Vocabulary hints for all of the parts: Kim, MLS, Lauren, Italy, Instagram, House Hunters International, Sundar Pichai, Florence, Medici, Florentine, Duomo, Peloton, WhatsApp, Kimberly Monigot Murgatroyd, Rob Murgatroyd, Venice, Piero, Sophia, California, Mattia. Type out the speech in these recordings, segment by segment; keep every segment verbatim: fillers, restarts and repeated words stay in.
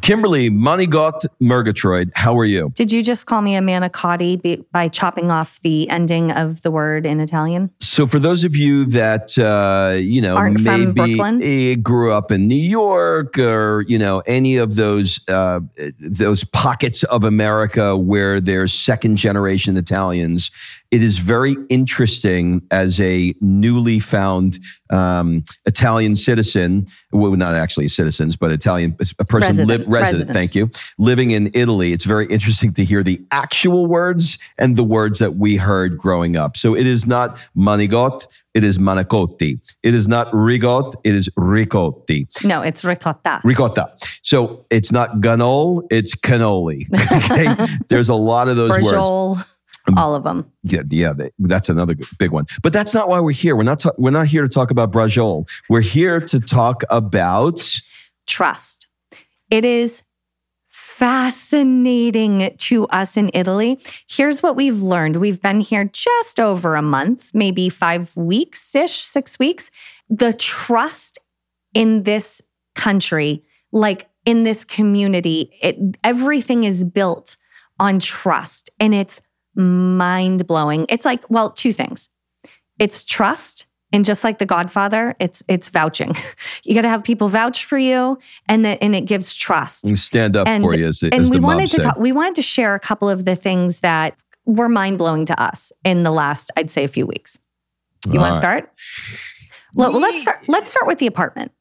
Kimberly Monigot Murgatroyd, how are you? Did you just call me a manicotti by chopping off the ending of the word in Italian? So for those of you that, uh, you know, aren't from Brooklyn? Maybe grew up in New York or, you know, any of those uh, those pockets of America where there's second generation Italians, it is very interesting as a newly found um, Italian citizen, well, not actually citizens, but Italian, a person, resident. Li- resident, resident, thank you, living in Italy. It's very interesting to hear the actual words and the words that we heard growing up. So it is not manigot, it is manicotti. It is not rigot, it is ricotti. No, it's ricotta. Ricotta. So it's not ganol, it's cannoli. Okay? There's a lot of those Bergol. Words. All of them. Yeah, yeah, they, that's another good, big one. But that's not why we're here. We're not. Ta- we're not here to talk about Brajol. We're here to talk about trust. It is fascinating to us in Italy. Here's what we've learned. We've been here just over a month, maybe five weeks ish, six weeks. The trust in this country, like in this community, it, everything is built on trust, and it's mind-blowing. It's like, well, two things. It's trust, and just like The Godfather, it's it's vouching. You got to have people vouch for you, and that, and it gives trust. And stand up and, for you, as, and as we the wanted to talk, we wanted to share a couple of the things that were mind-blowing to us in the last, I'd say, a few weeks. You want right. to start? Well, let's start. Let's start with the apartment.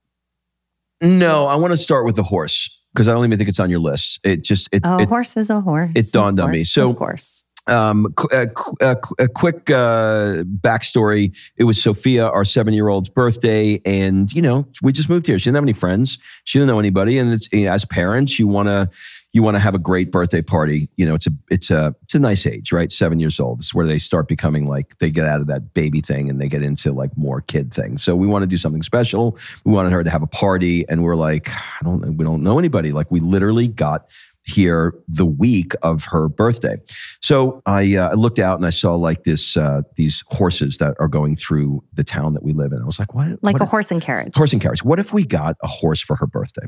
No, I want to start with the horse because I don't even think it's on your list. It just it. Oh, it, horse is a horse. It dawned course, on me. So of course. Um, a, a, a quick uh, backstory. It was Sophia, our seven-year-old's birthday, and you know we just moved here. She didn't have any friends. She didn't know anybody. And it's, you know, as parents, you want to you want to have a great birthday party. You know, it's a it's a it's a nice age, right? Seven years old. It's where they start becoming like they get out of that baby thing and they get into like more kid things. So we want to do something special. We wanted her to have a party, and we're like, I don't we don't know anybody. Like we literally got here the week of her birthday. So I, uh, I looked out and I saw like this, uh, these horses that are going through the town that we live in. I was like, what? Like what a if, horse and carriage. Horse and carriage. What if we got a horse for her birthday?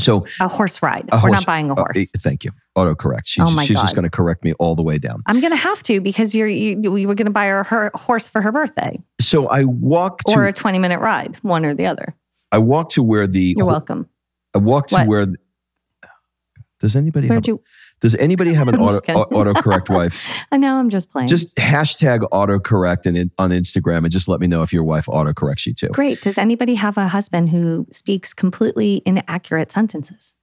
So a horse ride. A We're horse, not buying a horse. Uh, thank you. Autocorrect. She's, oh my she's God. just going to correct me all the way down. I'm going to have to because you're, you you were going to buy her, her horse for her birthday. So I walked to, or a twenty minute ride, one or the other. I walked to where the... You're welcome. I walked to what? where... The, Does anybody have, you, does anybody have an auto, autocorrect wife? I know, I'm just playing. Just hashtag autocorrect and in, on Instagram and just let me know if your wife autocorrects you too. Great. Does anybody have a husband who speaks completely inaccurate sentences?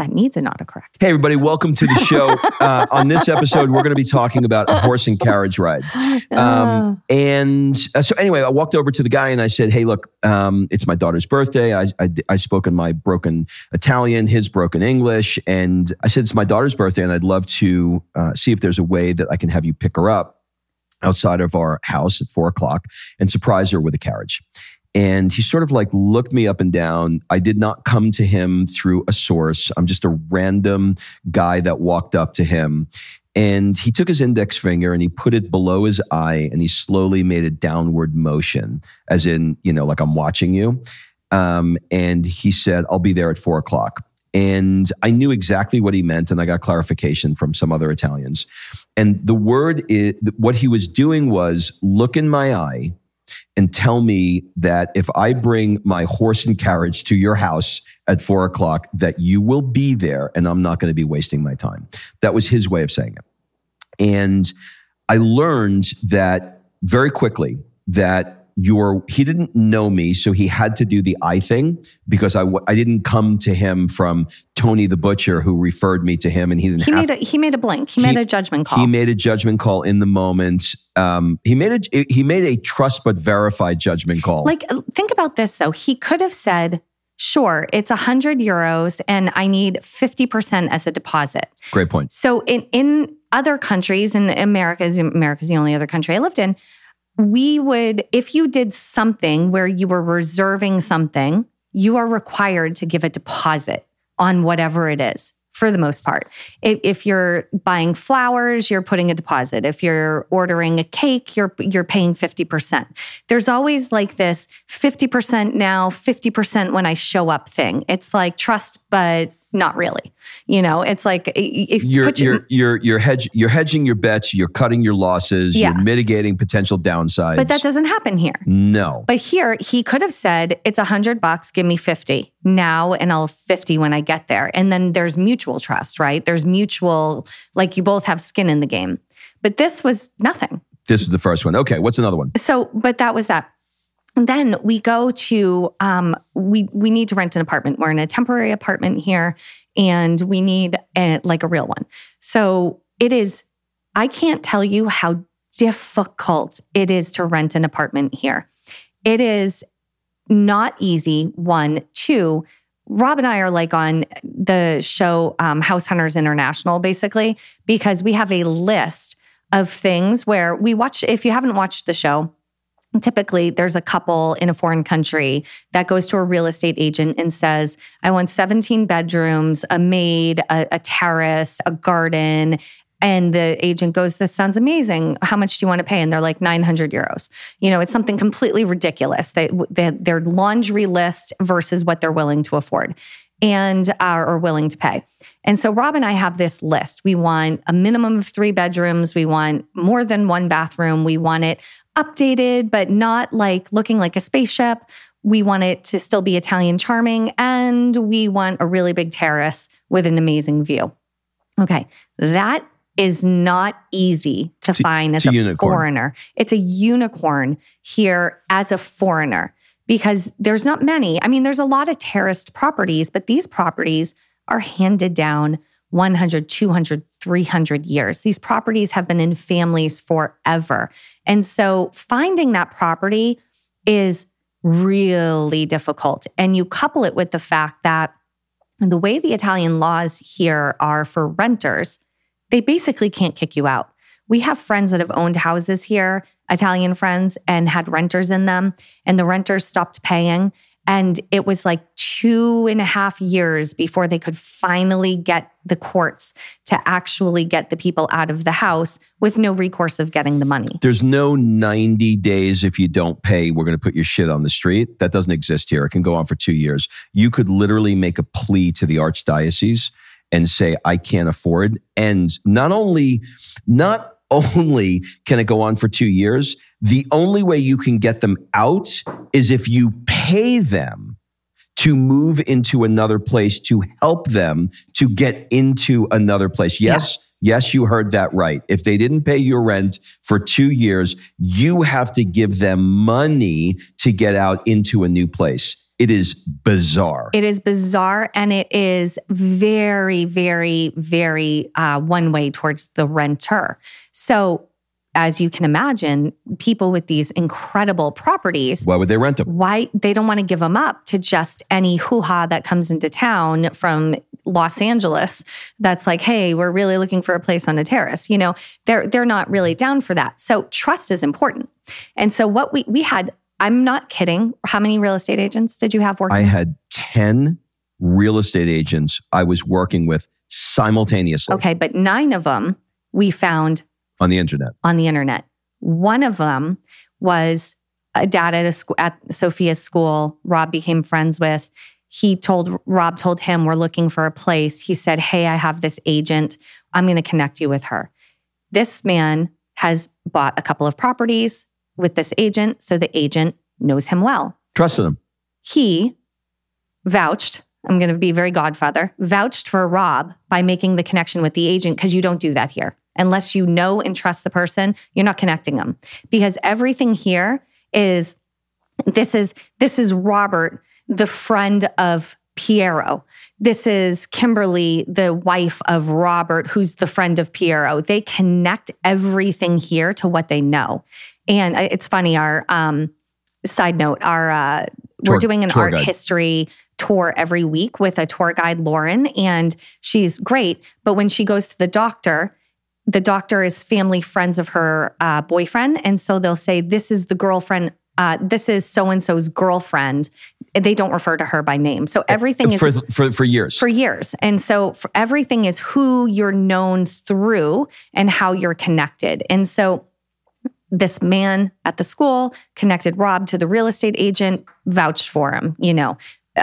that needs an autocorrect. Hey, everybody. Welcome to the show. uh, on this episode, we're going to be talking about a horse and carriage ride. Um, and uh, so anyway, I walked over to the guy and I said, hey, look, um, it's my daughter's birthday. I, I, I spoke in my broken Italian, his broken English. And I said, it's my daughter's birthday and I'd love to uh, see if there's a way that I can have you pick her up outside of our house at four o'clock and surprise her with a carriage. And he sort of like looked me up and down. I did not come to him through a source. I'm just a random guy that walked up to him. And he took his index finger and he put it below his eye and he slowly made a downward motion as in, you know, like I'm watching you. Um, and he said, I'll be there at four o'clock. And I knew exactly what he meant. And I got clarification from some other Italians. And the word is, what he was doing was look in my eye and tell me that if I bring my horse and carriage to your house at four o'clock, that you will be there and I'm not going to be wasting my time. That was his way of saying it. And I learned that very quickly that your, he didn't know me, so he had to do the I thing because I, I didn't come to him from Tony the Butcher who referred me to him and he didn't he have, made a He made a blank. He, he made a judgment call. He made a judgment call in the moment. Um, he made a, he made a trust but verify judgment call. Like, think about this though. He could have said, sure, it's one hundred euros and I need fifty percent as a deposit. Great point. So in, in other countries, in America, America's the only other country I lived in, we would, if you did something where you were reserving something, you are required to give a deposit on whatever it is, for the most part. If, if you're buying flowers, you're putting a deposit. If you're ordering a cake, you're you're paying fifty percent. There's always like this fifty percent now, fifty percent when I show up thing. It's like trust, but not really. You know, it's like if you're put your, you're you're you're hedge you're hedging your bets, you're cutting your losses, yeah. You're mitigating potential downsides. But that doesn't happen here. No. But here he could have said, it's a hundred bucks, give me fifty now and I'll fifty when I get there. And then there's mutual trust, right? There's mutual, like you both have skin in the game. But this was nothing. This was the first one. Okay, what's another one? So, but that was that. And then we go to, um, we we need to rent an apartment. We're in a temporary apartment here and we need a, like a real one. So it is, I can't tell you how difficult it is to rent an apartment here. It is not easy, one. Two, Rob and I are like on the show um, House Hunters International basically because we have a list of things where we watch, if you haven't watched the show, typically, there's a couple in a foreign country that goes to a real estate agent and says, I want seventeen bedrooms, a maid, a, a terrace, a garden. And the agent goes, this sounds amazing. How much do you want to pay? And they're like nine hundred euros. You know, it's something completely ridiculous. They, they, their laundry list versus what they're willing to afford and are, are willing to pay. And so Rob and I have this list. We want a minimum of three bedrooms. We want more than one bathroom. We want it updated, but not like looking like a spaceship. We want it to still be Italian charming, and we want a really big terrace with an amazing view. Okay, that is not easy to, to find as to a unicorn. Foreigner. It's a unicorn here as a foreigner because there's not many. I mean, there's a lot of terraced properties, but these properties are handed down one hundred, two hundred, three hundred years. These properties have been in families forever. And so finding that property is really difficult. And you couple it with the fact that the way the Italian laws here are for renters, they basically can't kick you out. We have friends that have owned houses here, Italian friends, and had renters in them, and the renters stopped paying. And it was like two and a half years before they could finally get the courts to actually get the people out of the house with no recourse of getting the money. There's no ninety days if you don't pay, we're going to put your shit on the street. That doesn't exist here. It can go on for two years. You could literally make a plea to the archdiocese and say, I can't afford. And not only, not only can it go on for two years, the only way you can get them out is if you pay them to move into another place to help them to get into another place. Yes, yes, yes, you heard that right. If they didn't pay your rent for two years, you have to give them money to get out into a new place. It is bizarre. It is bizarre, and it is very, very, very uh, one way towards the renter. So as you can imagine, people with these incredible properties... Why would they rent them? Why? They don't want to give them up to just any hoo-ha that comes into town from Los Angeles that's like, hey, we're really looking for a place on a terrace. You know, they're, they're not really down for that. So trust is important. And so what we we had... I'm not kidding. How many real estate agents did you have working? I had ten real estate agents I was working with simultaneously. Okay, but nine of them we found... On the internet. On the internet. One of them was a dad at, a sc- at Sophia's school Rob became friends with. He told, Rob told him, we're looking for a place. He said, hey, I have this agent. I'm going to connect you with her. This man has bought a couple of properties with this agent, so the agent knows him well. Trusted him. He vouched, I'm going to be very godfather, vouched for Rob by making the connection with the agent, because you don't do that here. Unless you know and trust the person, you're not connecting them. Because everything here is, this is, this is Robert, the friend of Piero. This is Kimberly, the wife of Robert, who's the friend of Piero. They connect everything here to what they know. And it's funny, our um, side note, our uh, tour, we're doing an art guide. history tour every week with a tour guide, Lauren, and she's great. But when she goes to the doctor, the doctor is family friends of her uh, boyfriend. And so they'll say, this is the girlfriend, uh, this is so-and-so's girlfriend. They don't refer to her by name. So everything for, is... For, for years. For years. And so for everything is who you're known through and how you're connected. And so... This man at the school connected Rob to the real estate agent, vouched for him, you know,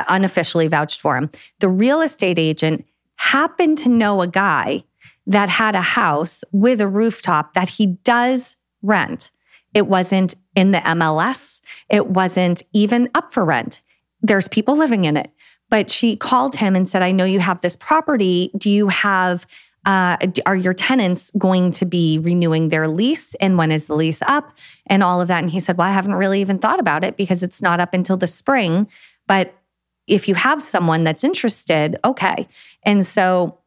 unofficially vouched for him. The real estate agent happened to know a guy that had a house with a rooftop that he does rent. It wasn't in the M L S. It wasn't even up for rent. There's people living in it. But she called him and said, I know you have this property. Do you have... Uh, are your tenants going to be renewing their lease? And when is the lease up? And all of that. And he said, well, I haven't really even thought about it because it's not up until the spring. But if you have someone that's interested, okay. And so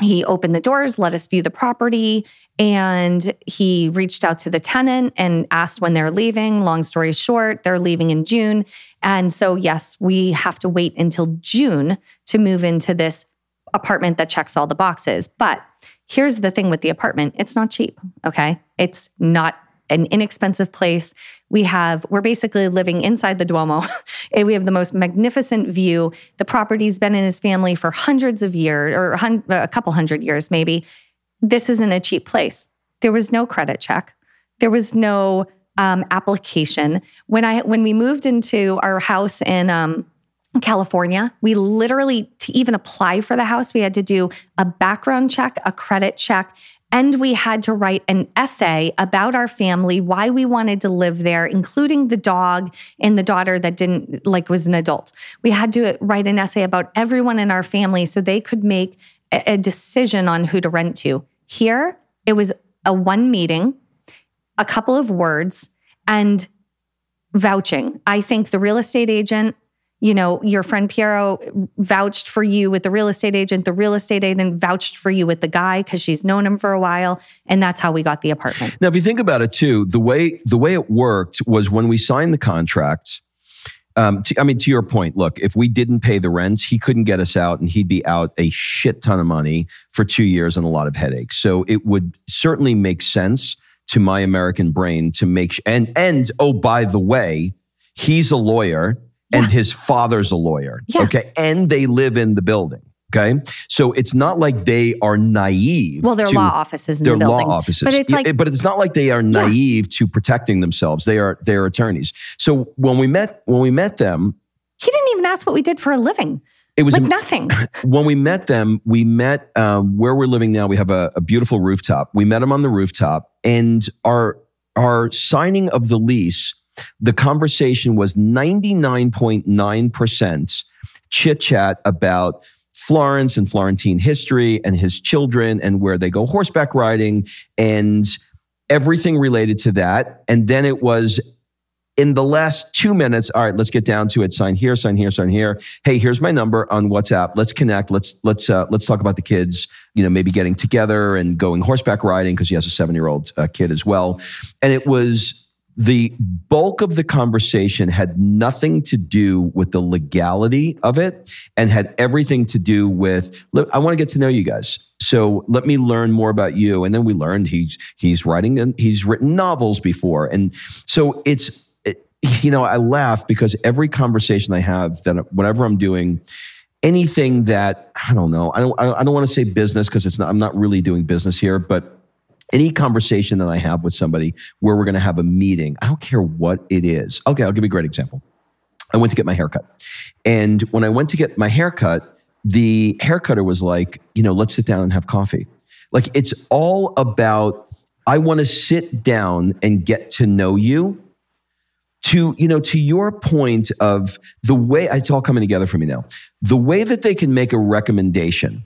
he opened the doors, let us view the property, and he reached out to the tenant and asked when they're leaving. Long story short, they're leaving in June. And so, yes, we have to wait until June to move into this apartment that checks all the boxes. But here's the thing with the apartment. It's not cheap, okay? It's not an inexpensive place. We have, we're basically living inside the Duomo. We have the most magnificent view. The property's been in his family for hundreds of years, or hun- a couple hundred years maybe. This isn't a cheap place. There was no credit check. There was no um, application. When I when we moved into our house in... Um, California, we literally, to even apply for the house, we had to do a background check, a credit check, and we had to write an essay about our family, why we wanted to live there, including the dog and the daughter that didn't, like, was an adult. We had to write an essay about everyone in our family so they could make a decision on who to rent to. Here, it was a one meeting, a couple of words, and vouching. I think the real estate agent, you know, your friend Piero vouched for you with the real estate agent. The real estate agent vouched for you with the guy because she's known him for a while. And that's how we got the apartment. Now, if you think about it too, the way the way it worked was when we signed the contract, um, to, I mean, to your point, look, if we didn't pay the rent, he couldn't get us out and he'd be out a shit ton of money for two years and a lot of headaches. So it would certainly make sense to my American brain to make... Sh- and and oh, by the way, he's a lawyer... And yeah. His father's a lawyer, yeah. Okay? And they live in the building, okay? So it's not like they are naive. Well, their to, law offices in the building. Their law offices. But it's, like, yeah, but it's not like they are naive yeah. to protecting themselves. They are they're attorneys. So when we met when we met them... He didn't even ask what we did for a living. It was like nothing. When we met them, we met um, where we're living now. We have a, a beautiful rooftop. We met them on the rooftop. And our our signing of the lease... The conversation was ninety-nine point nine percent chit-chat about Florence and Florentine history and his children and where they go horseback riding and everything related to that. And then it was in the last two minutes, all right, let's get down to it. Sign here, sign here, sign here. Hey, here's my number on WhatsApp. Let's connect. Let's let's uh, let's talk about the kids. You know, maybe getting together and going horseback riding because he has a seven-year-old uh, kid as well. And it was the bulk of the conversation had nothing to do with the legality of it, and had everything to do with, I want to get to know you guys. So let me learn more about you. And then we learned he's he's writing and he's written novels before, and so it's. You know, I laugh because every conversation I have, that whenever I'm doing anything that, I don't know, I don't, I don't want to say business because it's not, I'm not really doing business here, but any conversation that I have with somebody where we're going to have a meeting, I don't care what it is. Okay, I'll give you a great example. I went to get my haircut. And when I went to get my haircut, the haircutter was like, you know, let's sit down and have coffee. Like, it's all about, I want to sit down and get to know you. To, you know, to your point of the way, it's all coming together for me now. The way that they can make a recommendation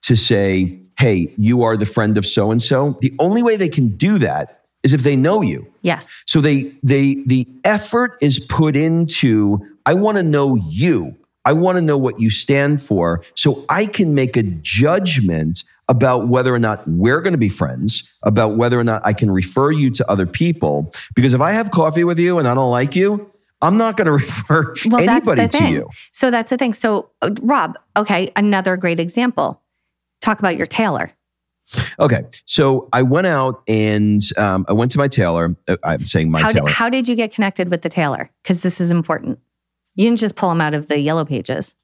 to say, hey, you are the friend of so-and-so, the only way they can do that is if they know you. Yes. So they, they, the effort is put into, I want to know you. I want to know what you stand for so I can make a judgment about whether or not we're going to be friends, about whether or not I can refer you to other people. Because if I have coffee with you and I don't like you, I'm not going to refer well, anybody to thing. you. So that's the thing. So uh, Rob, okay, another great example. Talk about your tailor. Okay, so I went out and um, I went to my tailor. Uh, I'm saying my how tailor. Did, how did you get connected with the tailor? Because this is important. You didn't just pull them out of the yellow pages.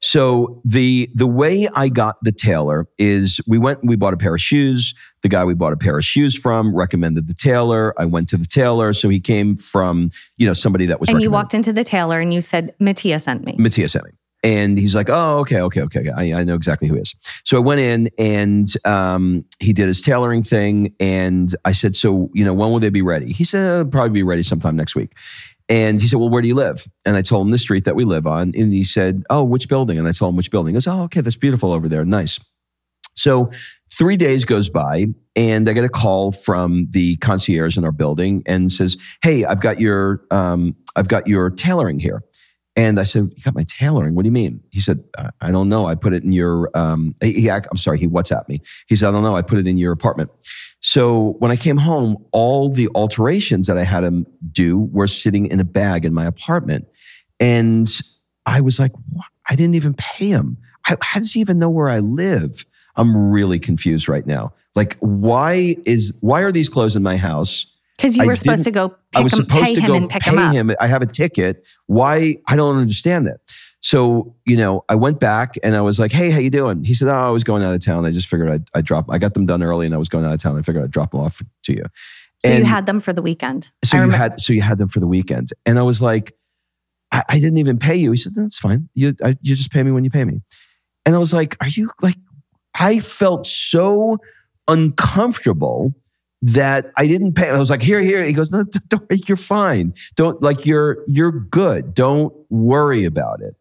So the the way I got the tailor is we went and we bought a pair of shoes. The guy we bought a pair of shoes from recommended the tailor. I went to the tailor. So he came from, you know, somebody that was And you walked into the tailor and you said, Mattia sent me. Mattia sent me. And he's like, oh, okay, okay, okay. I, I know exactly who he is. So I went in and um, he did his tailoring thing. And I said, so, you know, when will they be ready? He said, it'll probably be ready sometime next week. And he said, well, where do you live? And I told him the street that we live on. And he said, oh, which building? And I told him which building. He goes, oh, okay, that's beautiful over there. Nice. So three days goes by and I get a call from the concierge in our building and says, hey, I've got your, um, I've got your tailoring here. And I said, you got my tailoring? What do you mean? He said, I don't know. I put it in your, um, he, I'm sorry, he WhatsApped me. He said, I don't know. I put it in your apartment. So when I came home, all the alterations that I had him do were sitting in a bag in my apartment. And I was like, what? I didn't even pay him. How, how does he even know where I live? I'm really confused right now. Like, why is, why are these clothes in my house? Because you were I supposed to go pick I was him, supposed pay to him go and pick pay him up. Him. I have a ticket. Why? I don't understand that. So, you know, I went back and I was like, hey, how you doing? He said, oh, I was going out of town. I just figured I'd, I'd drop. I got them done early and I was going out of town. I figured I'd drop them off to you. So and you had them for the weekend. So you, had, so you had them for the weekend. And I was like, I, I didn't even pay you. He said, that's fine. You, I, you just pay me when you pay me. And I was like, are you like, I felt so uncomfortable that I didn't pay. I was like, here, here. He goes, no, don't, you're fine. Don't like, you're, you're good. Don't worry about it.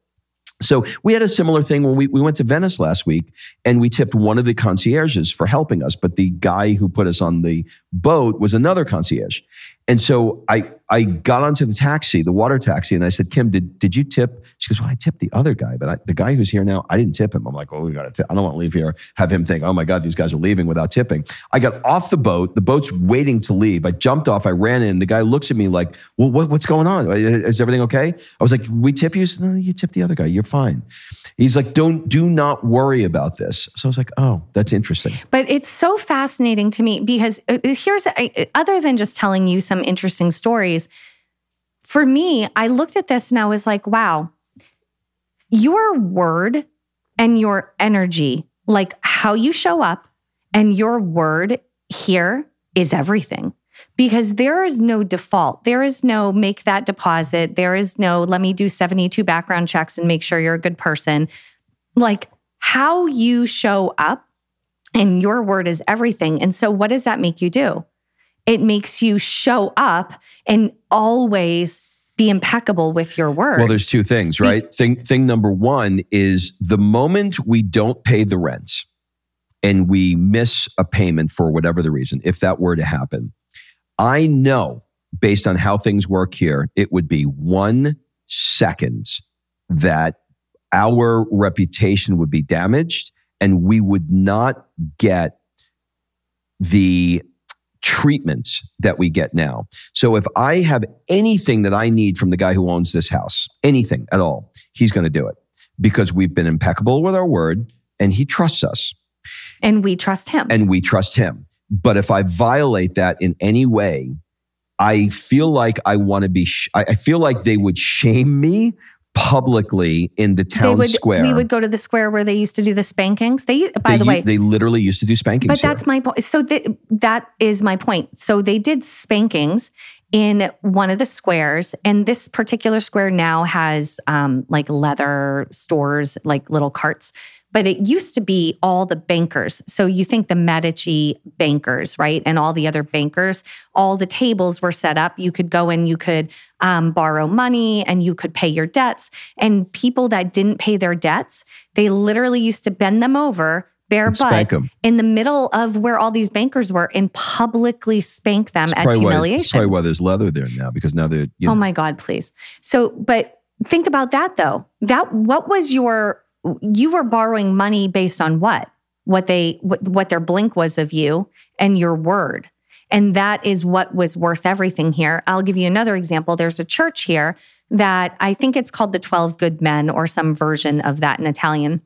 So we had a similar thing when we, we went to Venice last week and we tipped one of the concierges for helping us, but the guy who put us on the boat was another concierge. And so I, I got onto the taxi, the water taxi, and I said, Kim, did, did you tip? She goes, well, I tipped the other guy, but I, the guy who's here now, I didn't tip him. I'm like, oh, we got to tip. I don't want to leave here. Have him think, oh my God, these guys are leaving without tipping. I got off the boat. The boat's waiting to leave. I jumped off. I ran in. The guy looks at me like, well, what, what's going on? Is everything okay? I was like, we tip you? He said, no, you tip the other guy. You're fine. He's like, don't, do not worry about this. So I was like, oh, that's interesting. But it's so fascinating to me because here's, other than just telling you some interesting stories, for me, I looked at this and I was like, wow, your word and your energy, like how you show up and your word here is everything. Because there is no default. There is no make that deposit. There is no, let me do seventy-two background checks and make sure you're a good person. Like how you show up and your word is everything. And so what does that make you do? It makes you show up and always be impeccable with your word. Well, there's two things, right? Be- thing, thing number one is the moment we don't pay the rent and we miss a payment for whatever the reason, if that were to happen, I know based on how things work here, it would be one second that our reputation would be damaged and we would not get the treatments that we get now. So if I have anything that I need from the guy who owns this house, anything at all, he's going to do it because we've been impeccable with our word and he trusts us. And we trust him. And we trust him. But if I violate that in any way, I feel like I want to be, sh- I feel like they would shame me publicly in the town would, square. We would go to the square where they used to do the spankings. They, by they, the way, they literally used to do spankings. But that's here. my point. So th- that is my point. So they did spankings in one of the squares, and this particular square now has um, like leather stores, like little carts. But it used to be all the bankers. So you think the Medici bankers, right? And all the other bankers, all the tables were set up. You could go and you could um, borrow money and you could pay your debts. And people that didn't pay their debts, they literally used to bend them over, bare butt, in the middle of where all these bankers were and publicly spank them as humiliation. That's probably why there's leather there now, because now they're... You know. Oh my God, please. So, but think about that though. That, what was your... You were borrowing money based on what? What they, what, what their blink was of you and your word. And that is what was worth everything here. I'll give you another example. There's a church here that I think it's called the twelve Good Men or some version of that in Italian.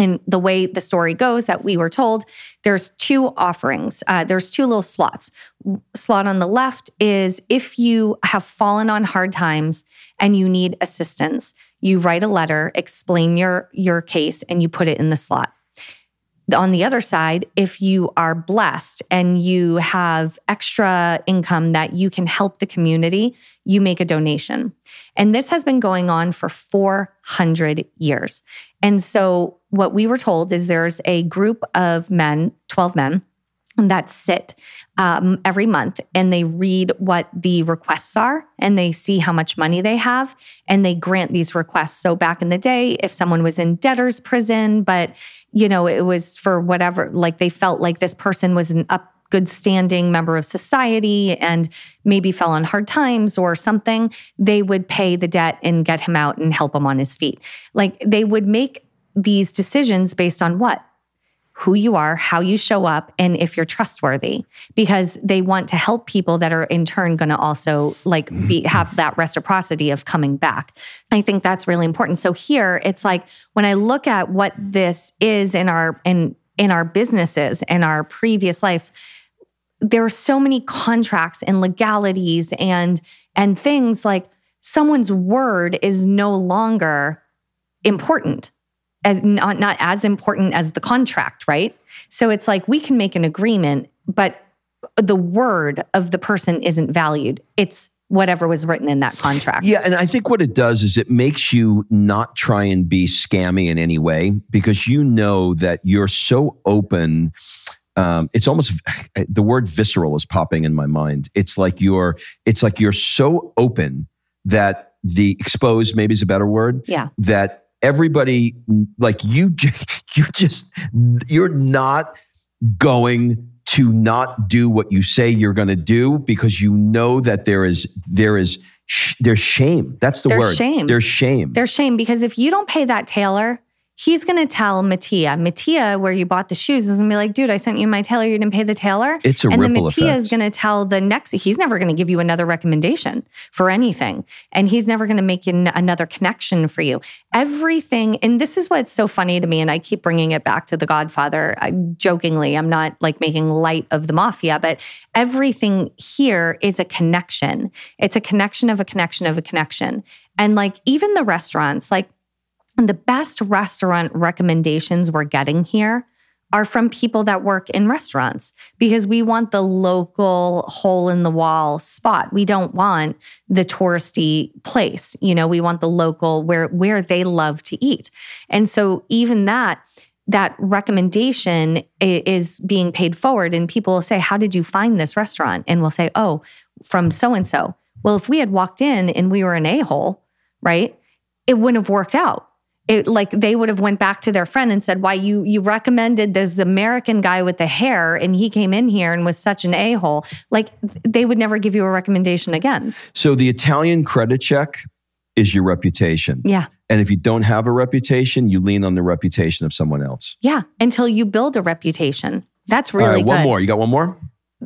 And the way the story goes that we were told, there's two offerings. Uh, there's two little slots. Slot on the left is if you have fallen on hard times and you need assistance, you write a letter, explain your, your case, and you put it in the slot. On the other side, if you are blessed and you have extra income that you can help the community, you make a donation. And this has been going on for four hundred years. And so what we were told is there's a group of men, twelve men, that sit um, every month and they read what the requests are and they see how much money they have and they grant these requests. So back in the day, if someone was in debtor's prison, but you know, it was for whatever, like they felt like this person was an up, good standing member of society and maybe fell on hard times or something, they would pay the debt and get him out and help him on his feet. Like they would make these decisions based on what? Who you are, how you show up, and if you're trustworthy, because they want to help people that are in turn going to also like be, have that reciprocity of coming back. I think that's really important. So here, it's like when I look at what this is in our in in our businesses and our previous lives, there are so many contracts and legalities and and things like someone's word is no longer important. As not, not as important as the contract, right? So it's like we can make an agreement, but the word of the person isn't valued. It's whatever was written in that contract. Yeah, and I think what it does is it makes you not try and be scammy in any way because you know that you're so open. Um, it's almost, the word visceral is popping in my mind. It's like you're, it's like you're so open that the exposed maybe is a better word. Yeah. That everybody, like you, you just, you're not going to not do what you say you're going to do because you know that there is, there is, sh- there's shame. That's the there's word. Shame. There's shame. There's shame because if you don't pay that tailor, he's going to tell Mattia. Mattia, where you bought the shoes, is going to be like, dude, I sent you my tailor. You didn't pay the tailor. It's a ripple effect. And then Mattia is going to tell the next, he's never going to give you another recommendation for anything. And he's never going to make an, another connection for you. Everything, and this is what's so funny to me, and I keep bringing it back to The Godfather. I, jokingly, I'm not like making light of the mafia, but everything here is a connection. It's a connection of a connection of a connection. And like even the restaurants, like and the best restaurant recommendations we're getting here are from people that work in restaurants because we want the local hole-in-the-wall spot. We don't want the touristy place. You know, we want the local where where they love to eat. And so even that, that recommendation is being paid forward and people will say, how did you find this restaurant? And we'll say, oh, from so-and-so. Well, if we had walked in and we were an a-hole, right, it wouldn't have worked out. it, like they would have went back to their friend and said, why you you recommended this American guy with the hair and he came in here and was such an a-hole. Like they would never give you a recommendation again. So the Italian credit check is your reputation. Yeah. And if you don't have a reputation, you lean on the reputation of someone else. Yeah, until you build a reputation. That's really All right, one good. One more. You got one more?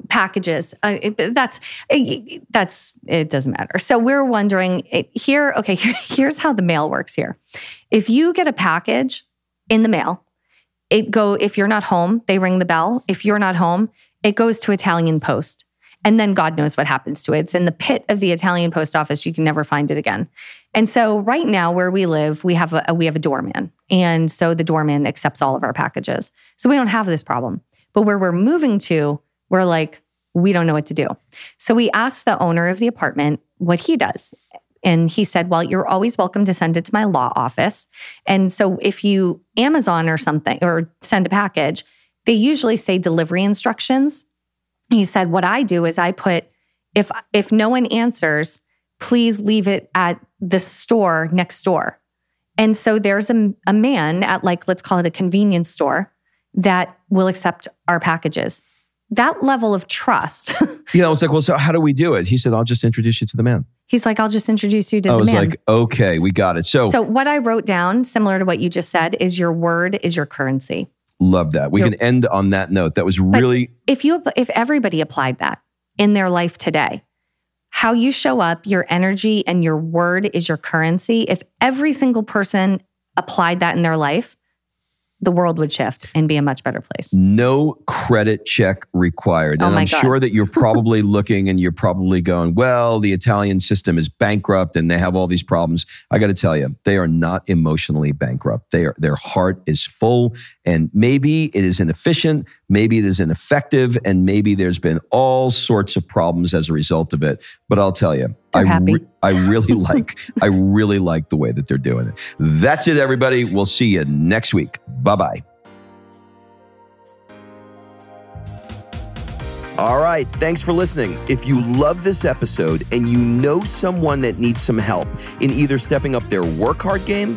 Packages. Uh, it, that's, it, that's, it doesn't matter. So we're wondering it, here, okay, here, here's how the mail works here. If you get a package in the mail, it go, if you're not home, they ring the bell. If you're not home, it goes to Italian Post. And then God knows what happens to it. It's in the pit of the Italian post office. You can never find it again. And so right now where we live, we have a we have a doorman. And so the doorman accepts all of our packages. So we don't have this problem. But where we're moving to, we're like, we don't know what to do. So we asked the owner of the apartment what he does. And he said, well, you're always welcome to send it to my law office. And so if you Amazon or something or send a package, they usually say delivery instructions. He said, what I do is I put, if if no one answers, please leave it at the store next door. And so there's a, a man at like, let's call it a convenience store that will accept our packages. That level of trust. Yeah, I was like, well, so how do we do it? He said, I'll just introduce you to the man. He's like, I'll just introduce you to I the man. I was like, okay, we got it. So, so what I wrote down, similar to what you just said, is your word is your currency. Love that. We You're, can end on that note. That was really... If you, if everybody applied that in their life today, how you show up, your energy and your word is your currency. If every single person applied that in their life, the world would shift and be a much better place. No credit check required. And oh I'm God. sure that you're probably looking and you're probably going, well, the Italian system is bankrupt and they have all these problems. I got to tell you, they are not emotionally bankrupt. They are, their heart is full, and maybe it is inefficient, maybe it is ineffective, and maybe there's been all sorts of problems as a result of it. But I'll tell you, They're I happy. Re- I really like I really like the way that they're doing it. That's it, everybody. We'll see you next week. Bye-bye. All right, thanks for listening. If you love this episode and you know someone that needs some help in either stepping up their work hard game